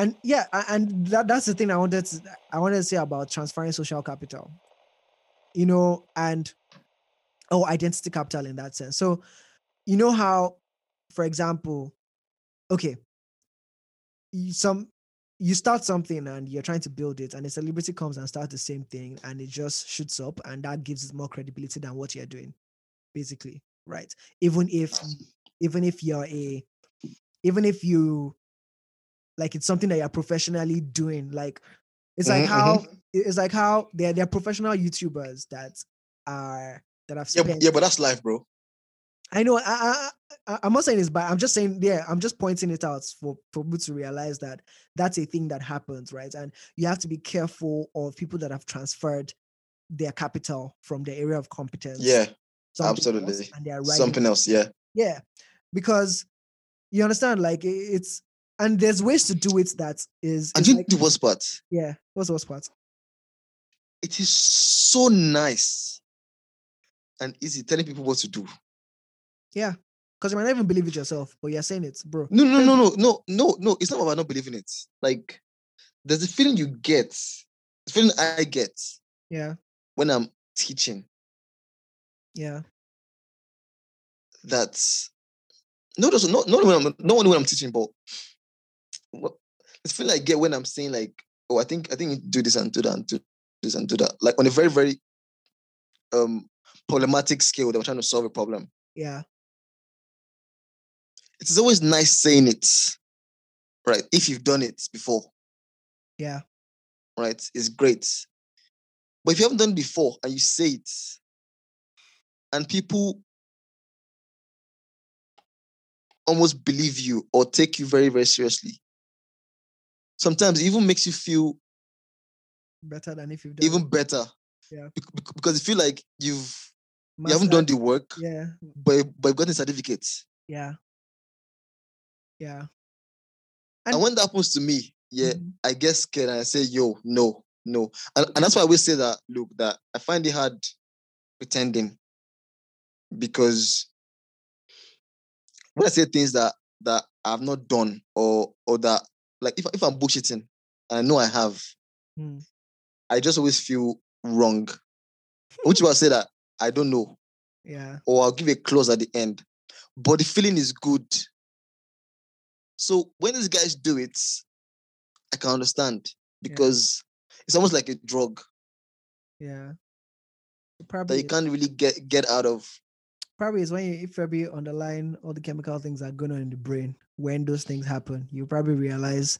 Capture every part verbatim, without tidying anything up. And yeah, and that, that's the thing I wanted to, I wanted to say about transferring social capital, you know, and oh, identity capital in that sense. So, you know how, for example, okay, you, some you start something and you're trying to build it, and a celebrity comes and starts the same thing, and it just shoots up, and that gives it more credibility than what you're doing, basically, right? Even if, even if you're a, even if you. Like it's something that you're professionally doing. Like it's like mm-hmm. how it's like how they're they're professional YouTubers that are that have spent. Yeah, yeah, but that's life, bro. I know. I, I I'm not saying it's bad. I'm just saying, yeah, I'm just pointing it out for for people to realize that that's a thing that happens, right? And you have to be careful of people that have transferred their capital from their area of competence. Yeah, absolutely. Else, and they are something else. Yeah. Yeah, because you understand, like it, it's. And there's ways to do it that is... And you like, do what's part? Yeah, what's the worst part? It is so nice and easy telling people what to do. Yeah, because you might not even believe it yourself, but you're saying it, bro. No, no, no, no, no, no, no. It's not about not believing it. Like, there's a feeling you get, the feeling I get yeah. when I'm teaching. Yeah. That's... No, not, not, when I'm, not only when I'm teaching, but... Well, it's feel like get when I'm saying like, oh, I think I think you do this and do that and do this and do that. Like on a very very um, problematic scale, they were trying to solve a problem. Yeah, it's always nice saying it, right? If you've done it before, yeah, right, it's great. But if you haven't done it before and you say it, and people almost believe you or take you very very seriously. Sometimes it even makes you feel better than if you've done even it. Better. Yeah. Because you feel like you've Mastered. You haven't done the work. Yeah. But but you've gotten a certificate. Yeah. Yeah. And, and when that happens to me, yeah, mm-hmm. I get scared and I say, yo, no, no. And and that's why I always say that, look, that I find it hard pretending. Because when I say things that that I've not done or or that like if if I'm bullshitting, I know I have. Mm. I just always feel wrong. Which will say that I don't know. Yeah. Or I'll give a close at the end, but the feeling is good. So when these guys do it, I can understand because yeah. it's almost like a drug. Yeah. Probably that you can't really get, get out of. Probably is when you, if you're underlying all the chemical things that are going on in the brain. When those things happen, you probably realize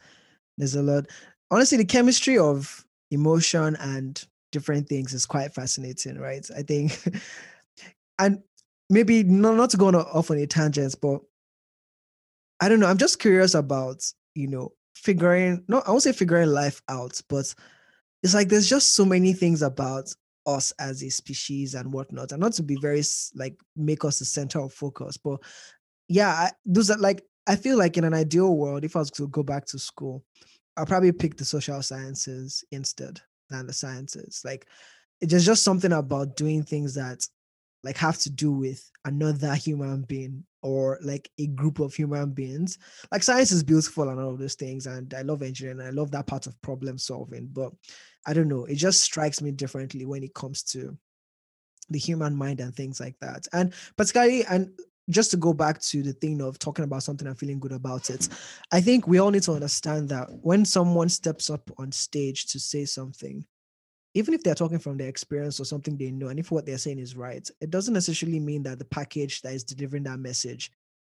there's a lot. Honestly, the chemistry of emotion and different things is quite fascinating, right? I think, and maybe not, not to go on, off on a tangent, but I don't know. I'm just curious about, you know, figuring, no, I won't say figuring life out, but it's like there's just so many things about us as a species and whatnot, and not to be very like make us the center of focus, but yeah, I, those are like I feel like in an ideal world, if I was to go back to school, I'll probably pick the social sciences instead than the sciences. Like there's just something about doing things that like have to do with another human being or like a group of human beings. Like science is beautiful and all of those things, and I love engineering. I love that part of problem solving, but I don't know. It just strikes me differently when it comes to the human mind and things like that. And particularly, and just to go back to the thing of talking about something and feeling good about it, I think we all need to understand that when someone steps up on stage to say something, even if they're talking from their experience or something they know, and if what they're saying is right, it doesn't necessarily mean that the package that is delivering that message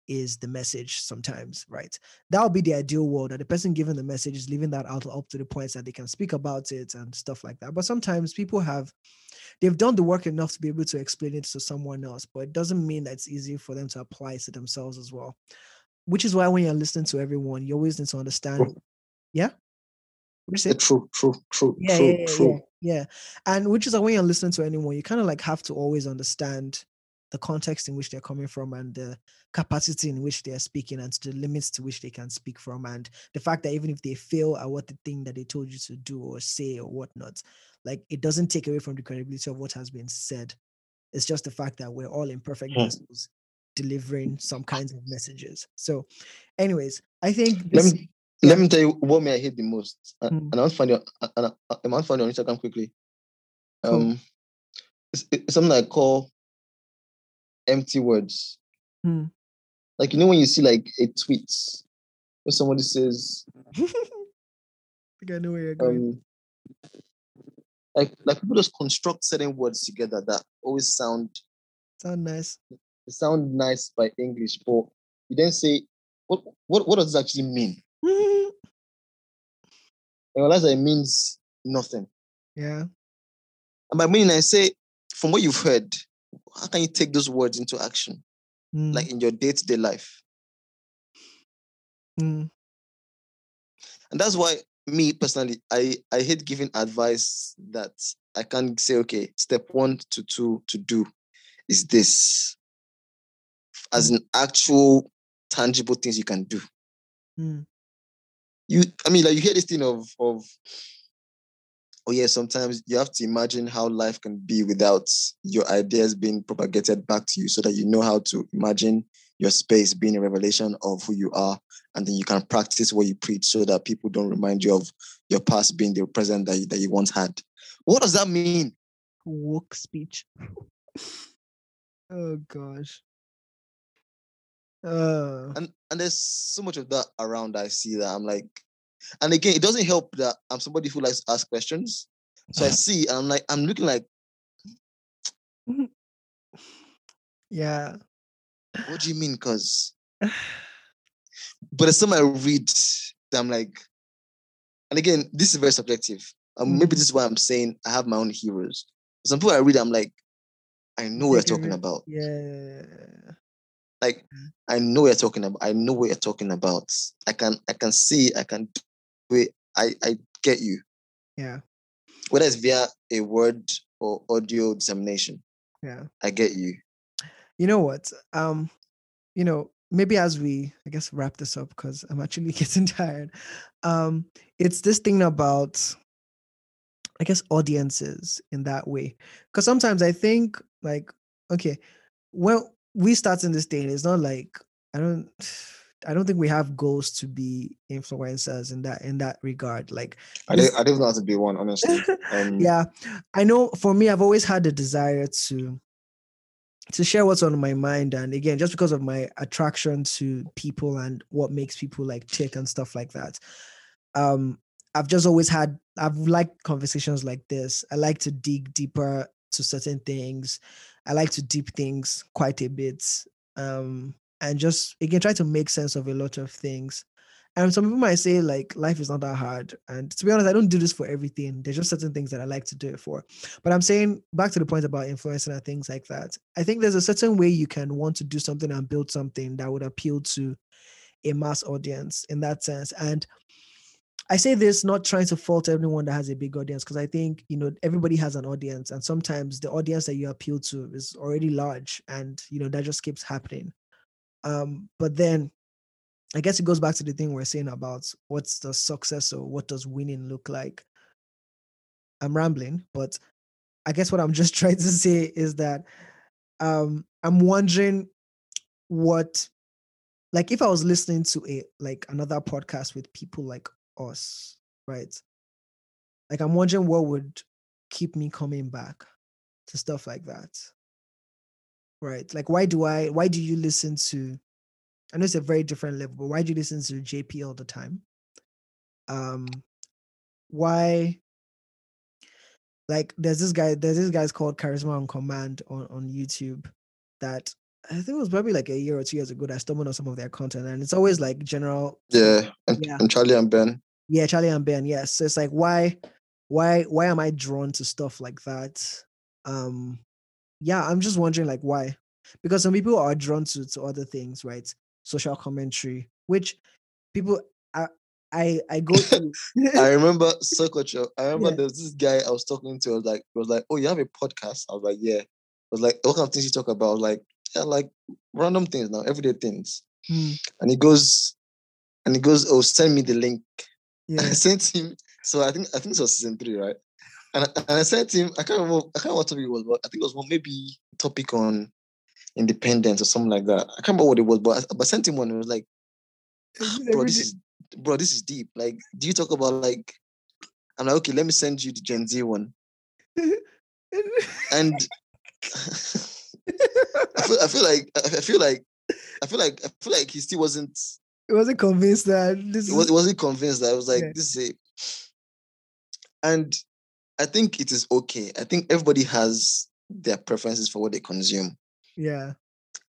is the message sometimes, right? That would be the ideal world, that the person giving the message is leaving that out up to the points that they can speak about it and stuff like that. But sometimes people have, they've done the work enough to be able to explain it to someone else, but it doesn't mean that it's easy for them to apply it to themselves as well. Which is why when you're listening to everyone, you always need to understand. True. Yeah? Yeah, true, true, true, yeah, true, yeah, yeah, true. Yeah, yeah. And which is why when you're listening to anyone, you kind of like have to always understand the context in which they're coming from and the capacity in which they're speaking and the limits to which they can speak from, and the fact that even if they fail at what the thing that they told you to do or say or whatnot, like it doesn't take away from the credibility of what has been said. It's just the fact that we're all imperfect vessels delivering some kinds of messages. So anyways, I think this, let me, Let me tell you what may I hate the most. I, mm. And I want to find you. I, I, I want to find you on Instagram quickly. Um, cool. it's, it's something I call empty words. Mm. Like, you know when you see like a tweet where somebody says, "I think I know where you're going." Um, like like people just construct certain words together that always sound sound nice. They sound nice by English, but you then say, "What what what does this actually mean?" I realize that it means nothing. Yeah. And by meaning, I say, from what you've heard, how can you take those words into action? Mm. Like in your day-to-day life. Mm. And that's why, me personally, I, I hate giving advice that I can't say, okay, step one to two to do is this. As in actual, tangible things you can do. Mm. You, I mean, like you hear this thing of, of, oh yeah, sometimes you have to imagine how life can be without your ideas being propagated back to you, so that you know how to imagine your space being a revelation of who you are, and then you can practice what you preach so that people don't remind you of your past being the present that you, that you once had. What does that mean? Woke speech. Oh gosh. Uh, and and there's so much of that around. I see that I'm like, and again, it doesn't help that I'm somebody who likes to ask questions. So I see, and I'm like, I'm looking like, yeah. What do you mean? Cause, but there's some I read that I'm like, and again, this is very subjective. And um, maybe this is why I'm saying I have my own heroes. Some people I read, I'm like, I know what you're talking about. Yeah. Like, I know what you're talking about. I know what you're talking about. I can, I can see. I can do it. I, I get you. Yeah. Whether it's via a word or audio dissemination. Yeah. I get you. You know what? Um, you know, maybe as we, I guess, wrap this up, because I'm actually getting tired. Um, it's this thing about, I guess, audiences in that way. Because sometimes I think, like, okay, well. We start in this day, and it's not like I don't I don't think we have goals to be influencers in that in that regard. Like I didn't I didn't want to be one, honestly. Um, yeah. I know for me, I've always had the desire to to share what's on my mind. And again, just because of my attraction to people and what makes people like tick and stuff like that. Um, I've just always had I've liked conversations like this. I like to dig deeper to certain things. I like to deep things quite a bit, um, and just, again, try to make sense of a lot of things. And some people might say, like, life is not that hard. And to be honest, I don't do this for everything. There's just certain things that I like to do it for. But I'm saying, back to the point about influencing and things like that, I think there's a certain way you can want to do something and build something that would appeal to a mass audience in that sense. And I say this not trying to fault everyone that has a big audience, because I think, you know, everybody has an audience, and sometimes the audience that you appeal to is already large, and, you know, that just keeps happening. Um, but then I guess it goes back to the thing we're saying about what's the success or what does winning look like. I'm rambling, but I guess what I'm just trying to say is that um, I'm wondering what, like, if I was listening to a, like, another podcast with people like us, right? Like, I'm wondering what would keep me coming back to stuff like that, right? Like, why do I, why do you listen to, I know it's a very different level, but why do you listen to J P all the time? Um, why, like, there's this guy, there's this guy's called Charisma on Command on, on YouTube that I think it was probably like a year or two years ago that I stumbled on some of their content, and it's always like general. Yeah. And, yeah. and Charlie and Ben. Yeah, Charlie and Ben. Yes. So it's like, why, why, why am I drawn to stuff like that? Um, yeah, I'm just wondering, like, why? Because some people are drawn to, to other things, right? Social commentary, which people, I, I, I go to. I remember so culture. I remember yeah. there was this guy I was talking to. I was like, I was like, oh, you have a podcast? I was like, yeah. I was like, what kind of things you talk about? I was like, yeah, like random things now, everyday things. Hmm. And he goes, and he goes, oh, send me the link. Yeah. I sent him. So I think I think it was season three, right? And I, and I sent him. I can't remember. I can't remember what topic it was, but I think it was one maybe topic on independence or something like that. I can't remember what it was, but I, but I sent him one. It was like, bro, this is bro, this is deep. Like, do you talk about like, I'm like, okay, let me send you the Gen Z one. And I feel, I feel like, I feel like, I feel like, I feel like he still wasn't. It wasn't convinced that this. It was, wasn't convinced that I was like, yeah. this is it. And I think it is okay. I think everybody has their preferences for what they consume. Yeah.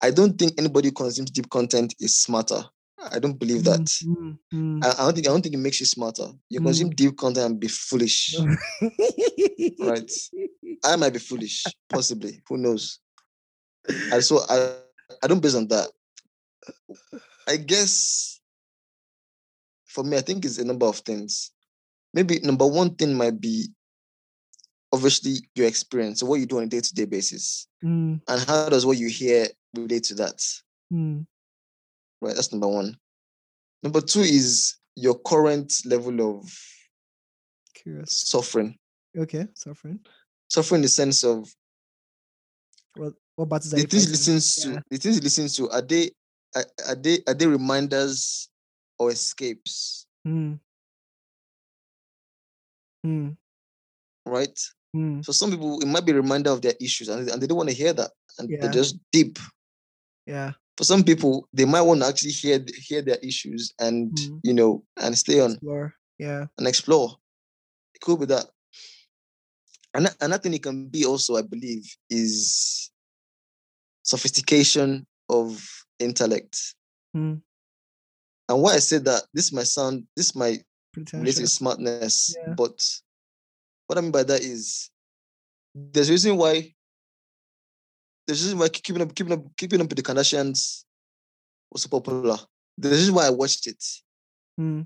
I don't think anybody who consumes deep content is smarter. I don't believe that. Mm, mm, mm. I, I don't think I don't think it makes you smarter. You mm. consume deep content and be foolish. Right? I might be foolish, possibly. Who knows? And so I, I don't base on that. I guess for me, I think it's a number of things. Maybe number one thing might be obviously your experience, so what you do on a day-to-day basis. Mm. And how does what you hear relate to that? Mm. Right, that's number one. Number two is your current level of Curious. suffering. Okay, suffering. Suffering in the sense of well, what battles the things listens to, yeah. the things you listen to, are they are, are they are they reminders or escapes? Mm. Mm. Right? Mm. So some people, it might be a reminder of their issues and, and they don't want to hear that. And yeah. they're just deep. Yeah. For some people, they might want to actually hear hear their issues and, mm. you know, and stay on. Explore. Yeah. And explore. It could be that. And another thing it can be also, I believe, is sophistication of intellect. Mm. And why I said that, this might sound, this might relate to smartness, yeah. but what I mean by that is there's a reason why This is why keeping up, keeping up, keeping up with the Kardashians was so popular. This is why I watched it, mm.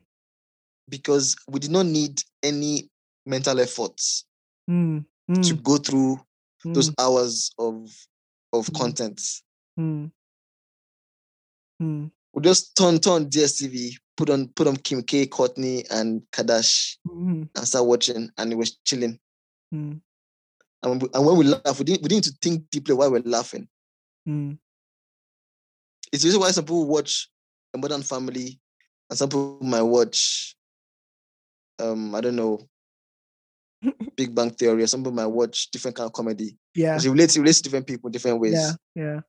because we did not need any mental efforts mm. Mm. to go through mm. those hours of of mm. content. Mm. Mm. We just turn turn D S T V, put on put on Kim K, Courtney, and Kardashian, mm. and start watching, and it was chilling. Mm. And when we laugh, we didn't, we didn't need to think deeply why we're laughing. Mm. It's the reason why some people watch A Modern Family and some people might watch, um, I don't know, Big Bang Theory, or some people might watch different kind of comedy. Yeah. Because it relates, it relates to different people in different ways. Yeah. Yeah.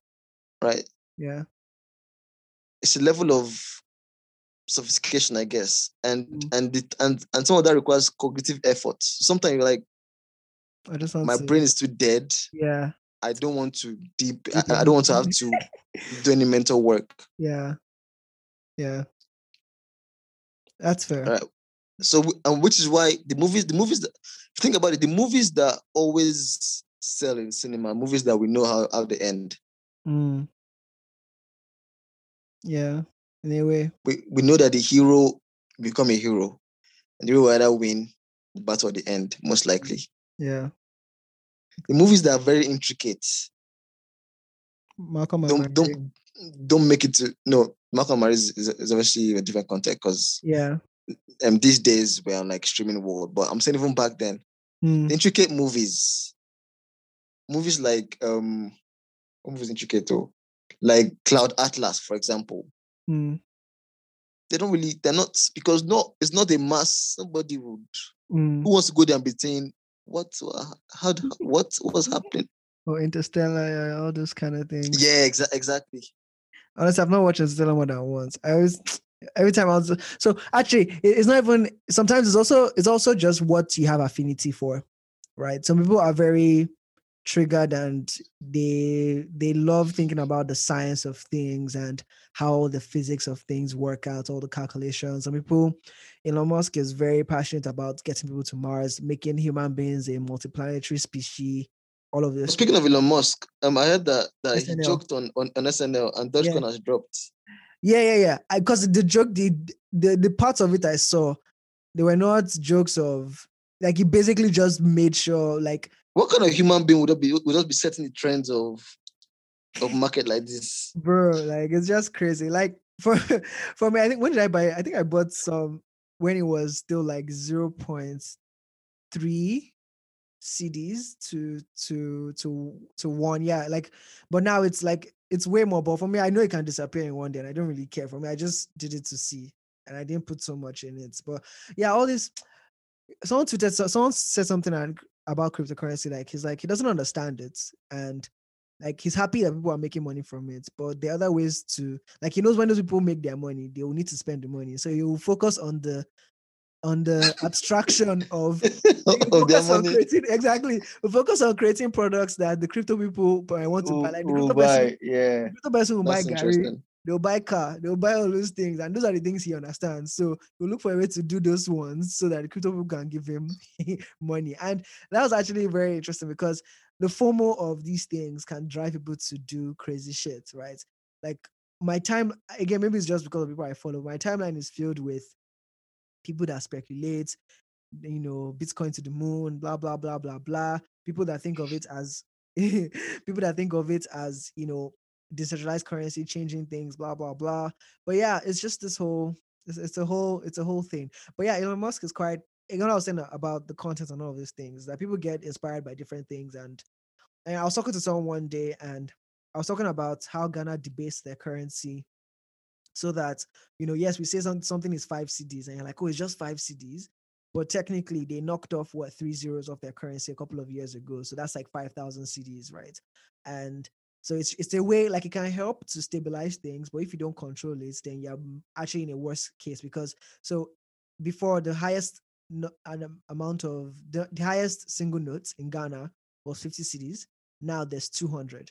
Right? Yeah. It's a level of sophistication, I guess. And, mm. and, it, and, and some of that requires cognitive effort. Sometimes you're like, I just want my to... brain is too dead. Yeah. I don't want to deep, deep I, I don't want to have to do any mental work. Yeah. Yeah. That's fair. All right. So, and which is why the movies, the movies, that, think about it, the movies that always sell in cinema, movies that we know how, how they end. Mm. Yeah. Anyway. We, we know that the hero become a hero and the hero will either win the battle at the end, most likely. Yeah. The movies that are very intricate. Malcolm don't, and Mary. Don't, don't make it to... No, Malcolm and Mary is, is, is obviously a different context because yeah. um, these days we're on like streaming world. But I'm saying even back then, mm. the intricate movies. Movies like... um, what movies intricate though? Like Cloud Atlas, for example. Mm. They don't really... They're not... Because no, it's not a mass. Somebody would... Mm. Who wants to go there and be saying... What how what was happening? Oh, Interstellar, all those kind of things. Yeah, exa- exactly. Honestly, I've not watched Interstellar more than once. I always, every time I was so actually, it's not even. Sometimes it's also it's also just what you have affinity for, right? Some people are very triggered and they they love thinking about the science of things and how the physics of things work out, all the calculations. Some people, Elon Musk is very passionate about getting people to Mars, making human beings a multiplanetary species, all of this. Speaking of Elon Musk, um, I heard that, that he joked on, on, on S N L and Dogecoin yeah. has dropped. Yeah, yeah, yeah. Because the joke, the, the, the parts of it I saw, they were not jokes of, like he basically just made sure, like, what kind of human being would that be? Would that be setting the trends of of market like this, bro? Like it's just crazy. Like for for me, I think when did I buy? I think I bought some when it was still like zero point three C Ds to to to to one. Yeah, like but now it's like it's way more. But for me, I know it can disappear in one day, and I don't really care. For me, I just did it to see. and I didn't put so much in it. But yeah, all this. Someone tweeted. Someone said something about cryptocurrency. Like he's like he doesn't understand it, and like he's happy that people are making money from it. But there are other ways to, like, he knows when those people make their money, they will need to spend the money. So you will focus on the on the abstraction of, of their money. Creating, exactly. We focus on creating products that the crypto people want to buy. Like the crypto person, yeah. The crypto person will buy Gary, they'll buy car, they'll buy all those things. And those are the things he understands. So we'll look for a way to do those ones so that the crypto people can give him money. And that was actually very interesting because the FOMO of these things can drive people to do crazy shit, right? Like my time, again, maybe it's just because of people I follow. My timeline is filled with people that speculate, you know, Bitcoin to the moon, blah, blah, blah, blah, blah. People that think of it as, people that think of it as, you know, decentralized currency, changing things, blah, blah, blah. But yeah, it's just this whole, it's, it's a whole, it's a whole thing. But yeah, Elon Musk is quite, you know, what I was saying about the content and all of these things, that people get inspired by different things. And, and I was talking to someone one day and I was talking about how Ghana debased their currency. So that, you know, yes, we say some, something is five C Ds and you're like, oh, it's just five C Ds. But technically they knocked off what three zeros of their currency a couple of years ago. So that's like five thousand C Ds, right? And so it's it's a way, like, it can help to stabilize things. But if you don't control it, then you're actually in a worse case because so before the highest no, an amount of the, the highest single notes in Ghana was fifty C Ds. Now there's two hundred.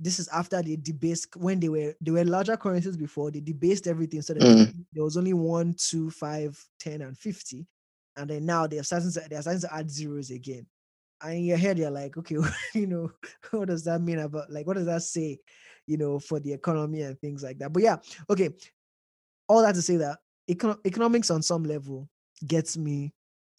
This is after they debased, when they were they were larger currencies before, they debased everything. So mm. there was only one, two, five, ten, and fifty. And then now they're starting to, they're starting to add zeros again. And in your head, you're like, okay, you know, what does that mean about, like, what does that say, you know, for the economy and things like that? But yeah, okay. All that to say that econ- economics on some level gets me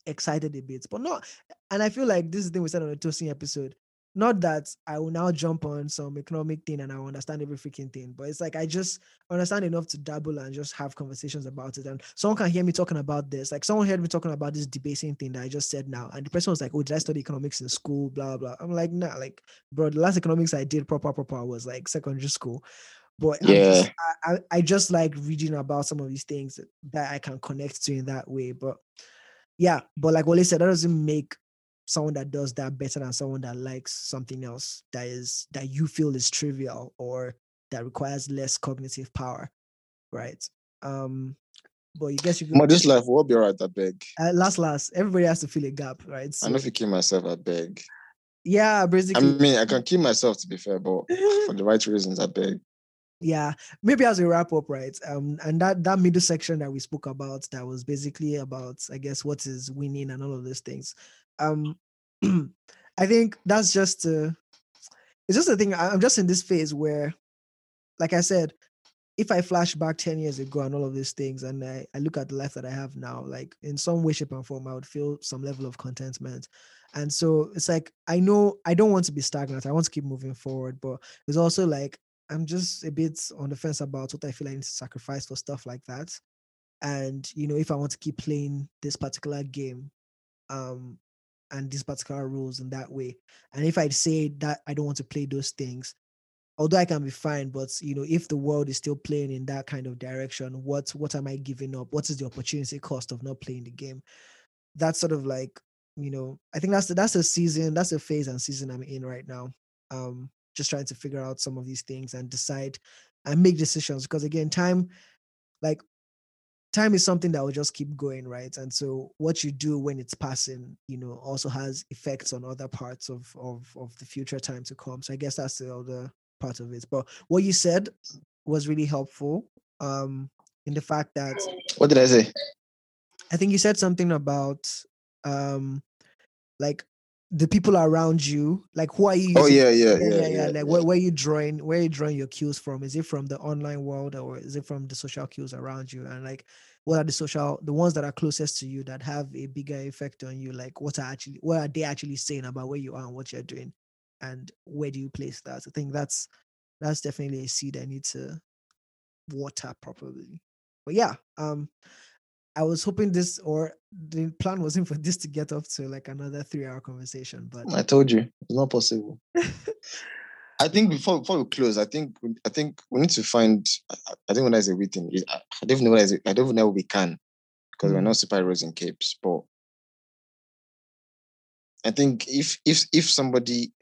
excited a bit, but not, and I feel like this is the thing we said on the Toasting episode. Not that I will now jump on some economic thing and I will understand every freaking thing, but it's like I just understand enough to dabble and just have conversations about it. And someone can hear me talking about this. Like someone heard me talking about this debasing thing that I just said now. And the person was like, oh, did I study economics in school? Blah, blah. I'm like, nah, like, bro, the last economics I did proper, proper was like secondary school. But yeah. just, I, I, I just like reading about some of these things that, that I can connect to in that way. But yeah, but like Wale said, that doesn't make someone that does that better than someone that likes something else that is that you feel is trivial or that requires less cognitive power, right? Um, but you guess you. My this life will be alright. I beg. Uh, last, last, everybody has to fill a gap, right? So, I know if you kill myself, I beg. Yeah, basically. I mean, I can kill myself to be fair, but for the right reasons, I beg. Yeah, maybe as we wrap up, right? Um, and that that middle section that we spoke about, that was basically about, I guess, what is winning and all of those things. Um, I think that's just uh, it's just the thing. I'm just in this phase where, like I said, if I flash back ten years ago and all of these things, and I, I look at the life that I have now, like in some way, shape, and form, I would feel some level of contentment. And so it's like I know I don't want to be stagnant. I want to keep moving forward, but it's also like I'm just a bit on the fence about what I feel I need to sacrifice for stuff like that. And you know, if I want to keep playing this particular game, um. and these particular rules in that way. And if I say that I don't want to play those things, although I can be fine, but you know, if the world is still playing in that kind of direction, what what am I giving up? What is the opportunity cost of not playing the game? That's sort of like, you know, I think that's the, that's a season, that's a phase and season I'm in right now. Um, just trying to figure out some of these things and decide and make decisions. Because again, time, like, time is something that will just keep going, right? And so what you do when it's passing, you know, also has effects on other parts of of, of the future time to come. So I guess that's the other part of it. But what you said was really helpful um, in the fact that... What did I say? I think you said something about um, like the people around you, like who are you using? Oh, yeah, yeah, yeah. yeah, yeah, yeah, yeah. Like yeah. Where, where, are you drawing, where are you drawing your cues from? Is it from the online world or is it from the social cues around you? And like, what are the social, the ones that are closest to you that have a bigger effect on you? Like what are actually, what are they actually saying about where you are and what you're doing? And where do you place that? I think that's, that's definitely a seed I need to water properly. But yeah, um, I was hoping this, or the plan wasn't for this to get off to like another three hour conversation, but I told you it's not possible. I think before before we close, I think I think we need to find. I think when I say we think, I don't know. I don't know we can, because mm. we're not superheroes in capes. But I think if if if somebody,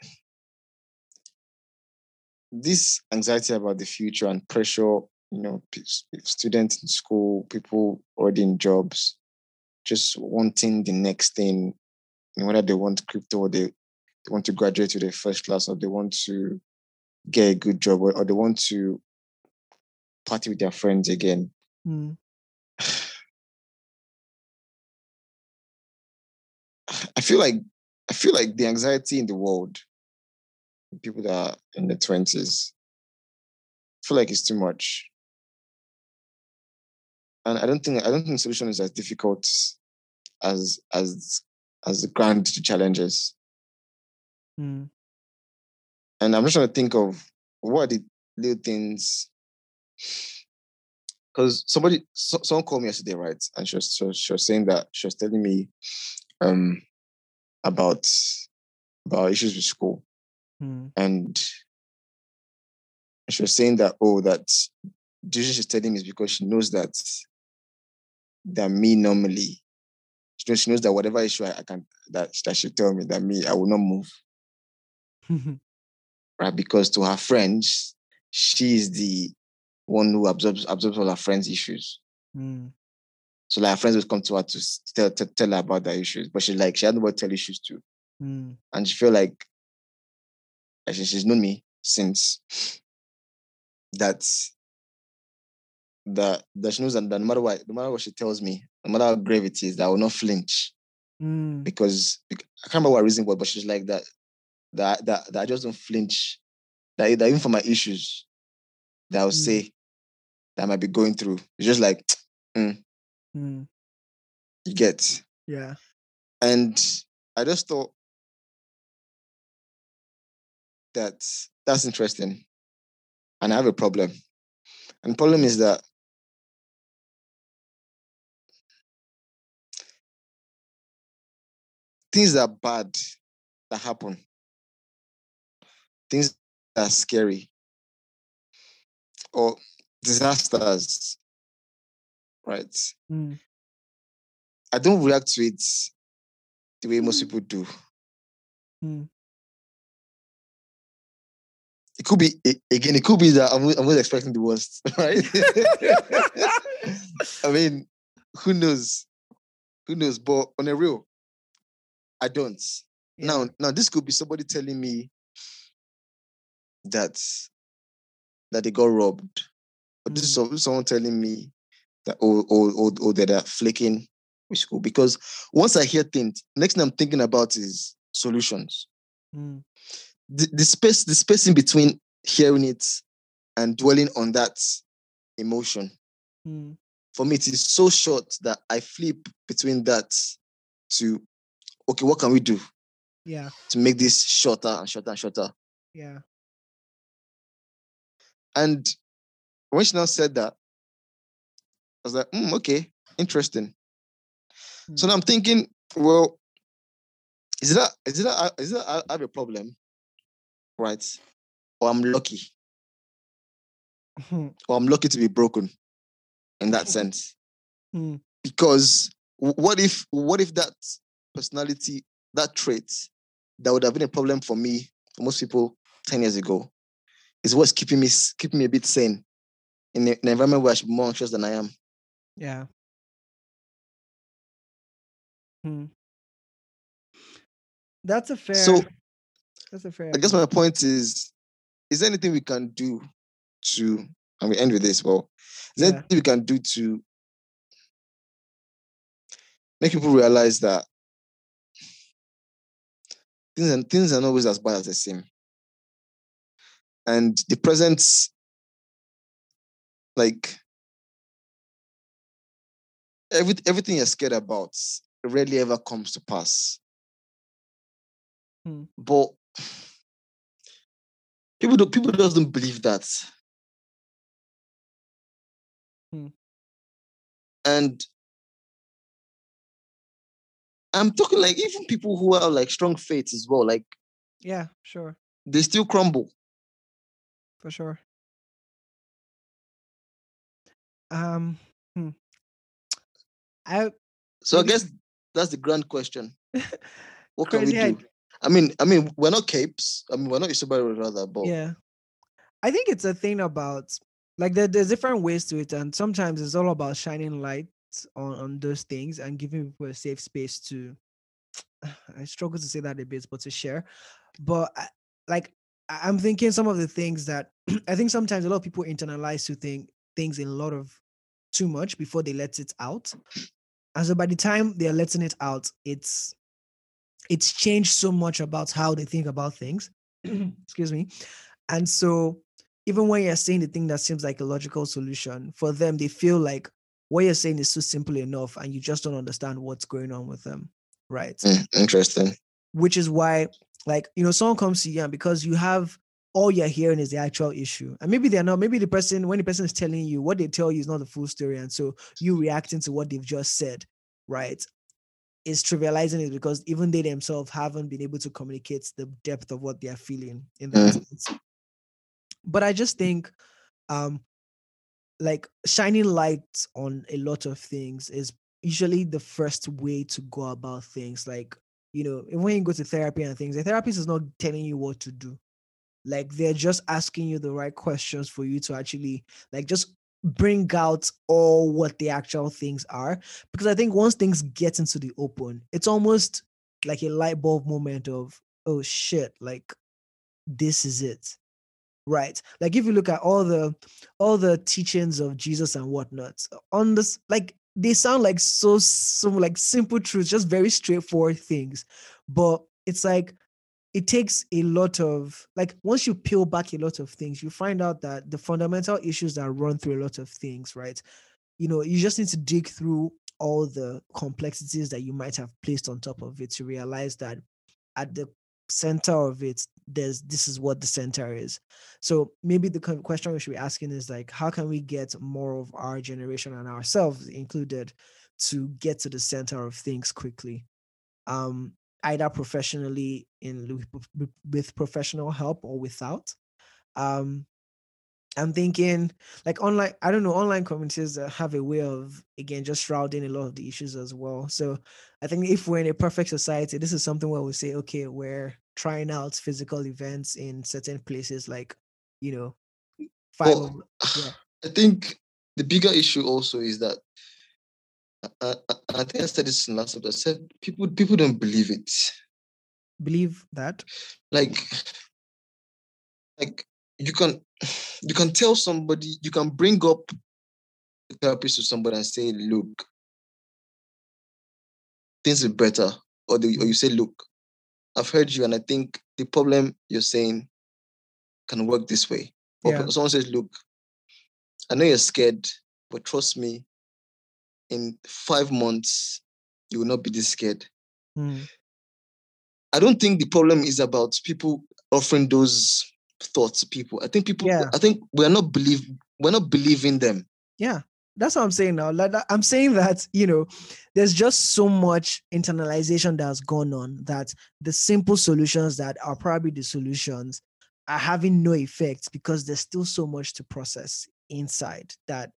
this anxiety about the future and pressure, you know, students in school, people already in jobs, just wanting the next thing, and whether they want crypto or they. They want to graduate with a first class, or they want to get a good job, or, or they want to party with their friends again. Mm. I feel like I feel like the anxiety in the world, people that are in their twenties, I feel like it's too much. And I don't think I don't think the solution is as difficult as as as the grand challenges. Mm. And I'm just trying to think of what are the little things, because somebody, so, someone called me yesterday, right? And she was, she, was, she was saying that she was telling me um, about about issues with school, mm. and she was saying that oh, that the reason she's telling me is because she knows that that me normally, she knows, she knows that whatever issue I, I can that that she tell me that me I will not move. Right, because to her friends, she is the one who absorbs absorbs all her friends' issues. Mm. So, like, her friends would come to her to tell to tell her about their issues, but she like she had nobody to tell issues to, mm. and she felt like, like she, she's known me since that that that she knows that, that no matter what, no matter what she tells me, no matter how grave it is, that I will not flinch, mm. because I can't remember what reason was, but she's like that. That, that that I just don't flinch. That, that even for my issues that I'll mm. say that I might be going through, it's just like, mm. Mm. you get. Yeah. And I just thought that that's interesting. And I have a problem. And the problem is that things that are bad that happen, things that are scary or disasters, right? Mm. I don't react to it the way most people do. Mm. It could be, again, it could be that I'm, I'm not expecting the worst, right? I mean, who knows? Who knows? But on a real, I don't. Yeah. Now, now, this could be somebody telling me that that they got robbed, but this mm. is someone telling me that oh oh oh, oh that they're flaking with school. Because once I hear things, next thing I'm thinking about is solutions. Mm. The, the space the space in between hearing it and dwelling on that emotion, mm. for me it is so short that I flip between that to okay, what can we do? Yeah, to make this shorter and shorter and shorter. Yeah. And when she now said that, I was like, mm, okay, interesting. Mm. So now I'm thinking, well, is that is that is that I have a problem, right? Or I'm lucky, mm. or I'm lucky to be broken, in that sense. Mm. Because what if what if that personality, that trait, that would have been a problem for me, for most people, ten years ago, is what's keeping me keeping me a bit sane in an environment where I should be more anxious than I am. Yeah. Hmm. That's a fair. So, that's a fair. I guess my point is: is there anything we can do to? And we end with this. Well, is there yeah. anything we can do to make people realize that things and things are not always as bad as they seem. And the present, like, every, everything you're scared about rarely ever comes to pass. Hmm. But people don't, people just don't believe that. Hmm. And I'm talking like even people who are like strong faith as well, like, yeah, sure. They still crumble. for sure. Um, hmm. I So I guess that's the grand question. What can we do? I mean, I mean, we're not capes. I mean, we're not Isubaru rather, but yeah, I think it's a thing about like there, there's different ways to it, and sometimes it's all about shining light on, on those things and giving people a safe space to. I struggle to say that a bit, but to share. But I, like I'm thinking, some of the things that I think sometimes a lot of people internalize to think things in a lot of too much before they let it out, and so by the time they're letting it out, it's it's changed so much about how they think about things. Excuse me. And so even when you're saying the thing that seems like a logical solution for them, they feel like what you're saying is so simple enough and you just don't understand what's going on with them. Right. Mm, interesting. Which is why, like, you know, someone comes to you and because you have all you're hearing is the actual issue. And maybe they're not, maybe the person, when the person is telling you, what they tell you is not the full story. And so you reacting to what they've just said, right, is trivializing it because even they themselves haven't been able to communicate the depth of what they are feeling in that mm. sense. But I just think, um, like, shining light on a lot of things is usually the first way to go about things. Like, you know, when you go to therapy and things, the therapist is not telling you what to do. Like, they're just asking you the right questions for you to actually, like, just bring out all what the actual things are. Because I think once things get into the open, it's almost like a light bulb moment of, oh, shit, like, this is it. Right. Like, if you look at all the all the teachings of Jesus and whatnot, on this, like, they sound like so, so like simple truths, just very straightforward things. But it's like, it takes a lot of, like, once you peel back a lot of things, you find out that the fundamental issues that run through a lot of things, right? You know, you just need to dig through all the complexities that you might have placed on top of it to realize that at the center of it, there's this is what the center is. So maybe the question we should be asking is like, how can we get more of our generation and ourselves included to get to the center of things quickly, um either professionally in with professional help or without. um I'm thinking like online, I don't know, online communities have a way of, again, just shrouding a lot of the issues as well. So I think if we're in a perfect society, this is something where we say, okay, we're trying out physical events in certain places, like, you know, five. Well, of, yeah. I think the bigger issue also is that, I, I, I think I said this in last episode, I said people, people don't believe it. Believe that? Like, like, you can you can tell somebody, you can bring up the therapist to somebody and say, look, things are better. Or, the, or you say, look, I've heard you and I think the problem you're saying can work this way. Yeah. Or someone says, look, I know you're scared, but trust me, in five months, you will not be this scared. Mm. I don't think the problem is about people offering those thoughts to people. I think people yeah. I think we're not believe we're not believing them. Yeah. That's what I'm saying now. Like, I'm saying that, you know, there's just so much internalization that has gone on that the simple solutions that are probably the solutions are having no effect because there's still so much to process inside that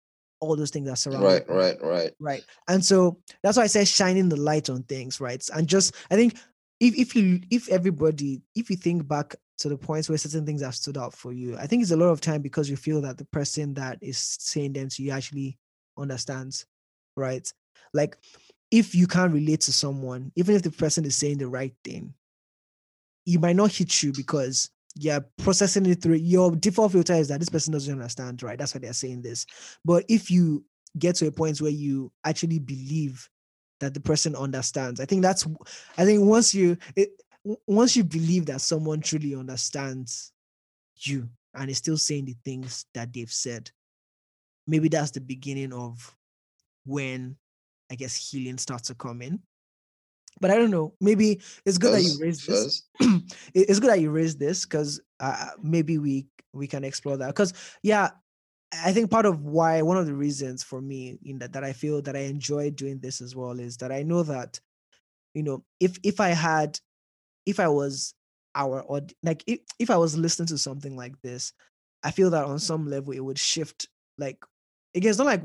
all those things that surround. Right, them. right, right. Right. And so that's why I say shining the light on things, right? And just I think if if you if everybody if you think back to the points where certain things have stood out for you, I think it's a lot of time because you feel that the person that is saying them to you actually understands, right? Like, if you can't relate to someone, even if the person is saying the right thing, you might not hit you because you're processing it through. Your default filter is that this person doesn't understand, right? That's why they're saying this. But if you get to a point where you actually believe that the person understands, I think that's, I think once you... It, Once you believe that someone truly understands you and is still saying the things that they've said, maybe that's the beginning of when, I guess, healing starts to come in. But I don't know. Maybe it's good yes, that you raised yes. this. It's good that you raised this because uh, maybe we we can explore that. Because, yeah, I think part of why, one of the reasons for me in that, that I feel that I enjoy doing this as well is that I know that, you know, if if I had If I was our, like, if, if I was listening to something like this I feel that on some level it would shift, like, again, it's not like,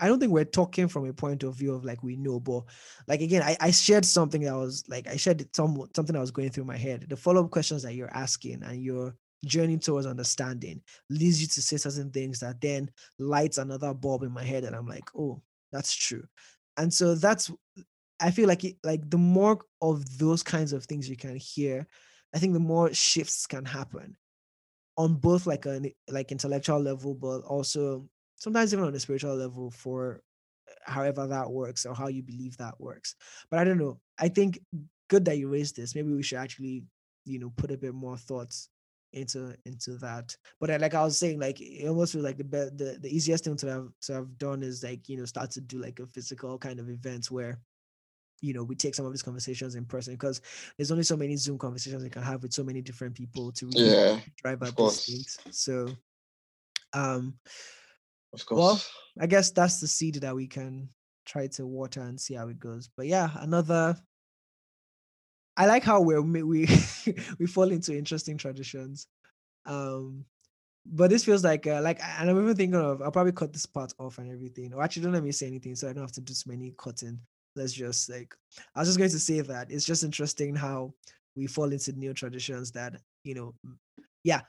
I don't think we're talking from a point of view of like, we know, but like, again, I, I shared something that was like, I shared some, something that was going through my head. The follow-up questions that you're asking and your journey towards understanding leads you to say certain things that then lights another bulb in my head. And I'm like, oh, that's true. And so that's, I feel like it, like the more of those kinds of things you can hear, I think the more shifts can happen on both like an like intellectual level, but also sometimes even on a spiritual level for however that works or how you believe that works. But I don't know. I think good that you raised this. Maybe we should actually, you know, put a bit more thoughts into into that. But I, like I was saying, like it almost feels like the be- the the easiest thing to have to have done is like, you know, start to do like a physical kind of event where, you know, we take some of these conversations in person, because there's only so many Zoom conversations we can have with so many different people to really yeah, drive out these things. So, um, of course. Well, I guess that's the seed that we can try to water and see how it goes. But yeah, another. I like how we're we we fall into interesting traditions, um, but this feels like uh, like, and I'm even thinking of I'll probably cut this part off and everything. Or actually, don't let me say anything so I don't have to do too many cutting. Let's just like, I was just going to say that it's just interesting how we fall into new traditions that, you know, yeah,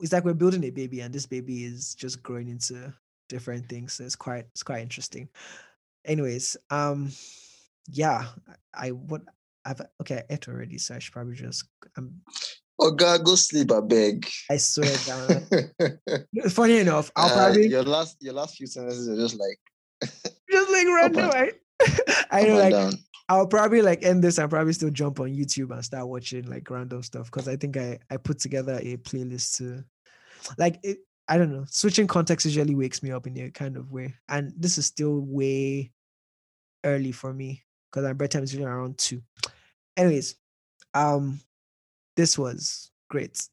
it's like we're building a baby and this baby is just growing into different things. So it's quite, it's quite interesting. Anyways, um, yeah, I, I what I've, okay, I ate already, so I should probably just, um, oh God, go sleep, I beg. I swear down. Funny enough, I'll probably, uh, your last, your last few sentences are just like, just like random, right? I know, like down. I'll probably like end this and probably still jump on YouTube and start watching like random stuff, because I think I I put together a playlist to like it, I don't know, switching context usually wakes me up in a kind of way, and this is still way early for me because my bedtime is usually around two. Anyways, um, this was great.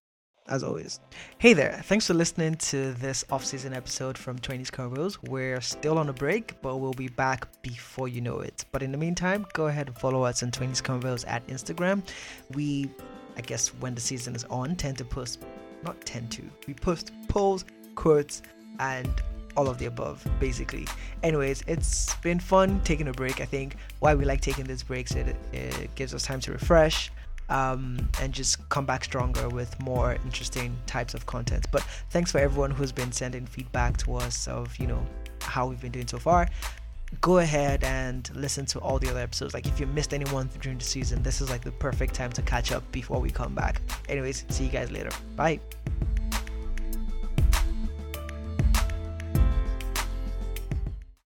As always. Hey there, thanks for listening to this off-season episode from twenties Convos. We're still on a break, but we'll be back before you know it. But in the meantime, go ahead and follow us on twenties Convos at Instagram. We, I guess when the season is on, tend to post, not tend to, we post polls, quotes, and all of the above, basically. Anyways, it's been fun taking a break. I think why we like taking these breaks, it, it gives us time to refresh, Um, and just come back stronger with more interesting types of content. But thanks for everyone who's been sending feedback to us of, you know, how we've been doing so far. Go ahead and listen to all the other episodes. Like if you missed anyone during the season, this is like the perfect time to catch up before we come back. Anyways, see you guys later. Bye.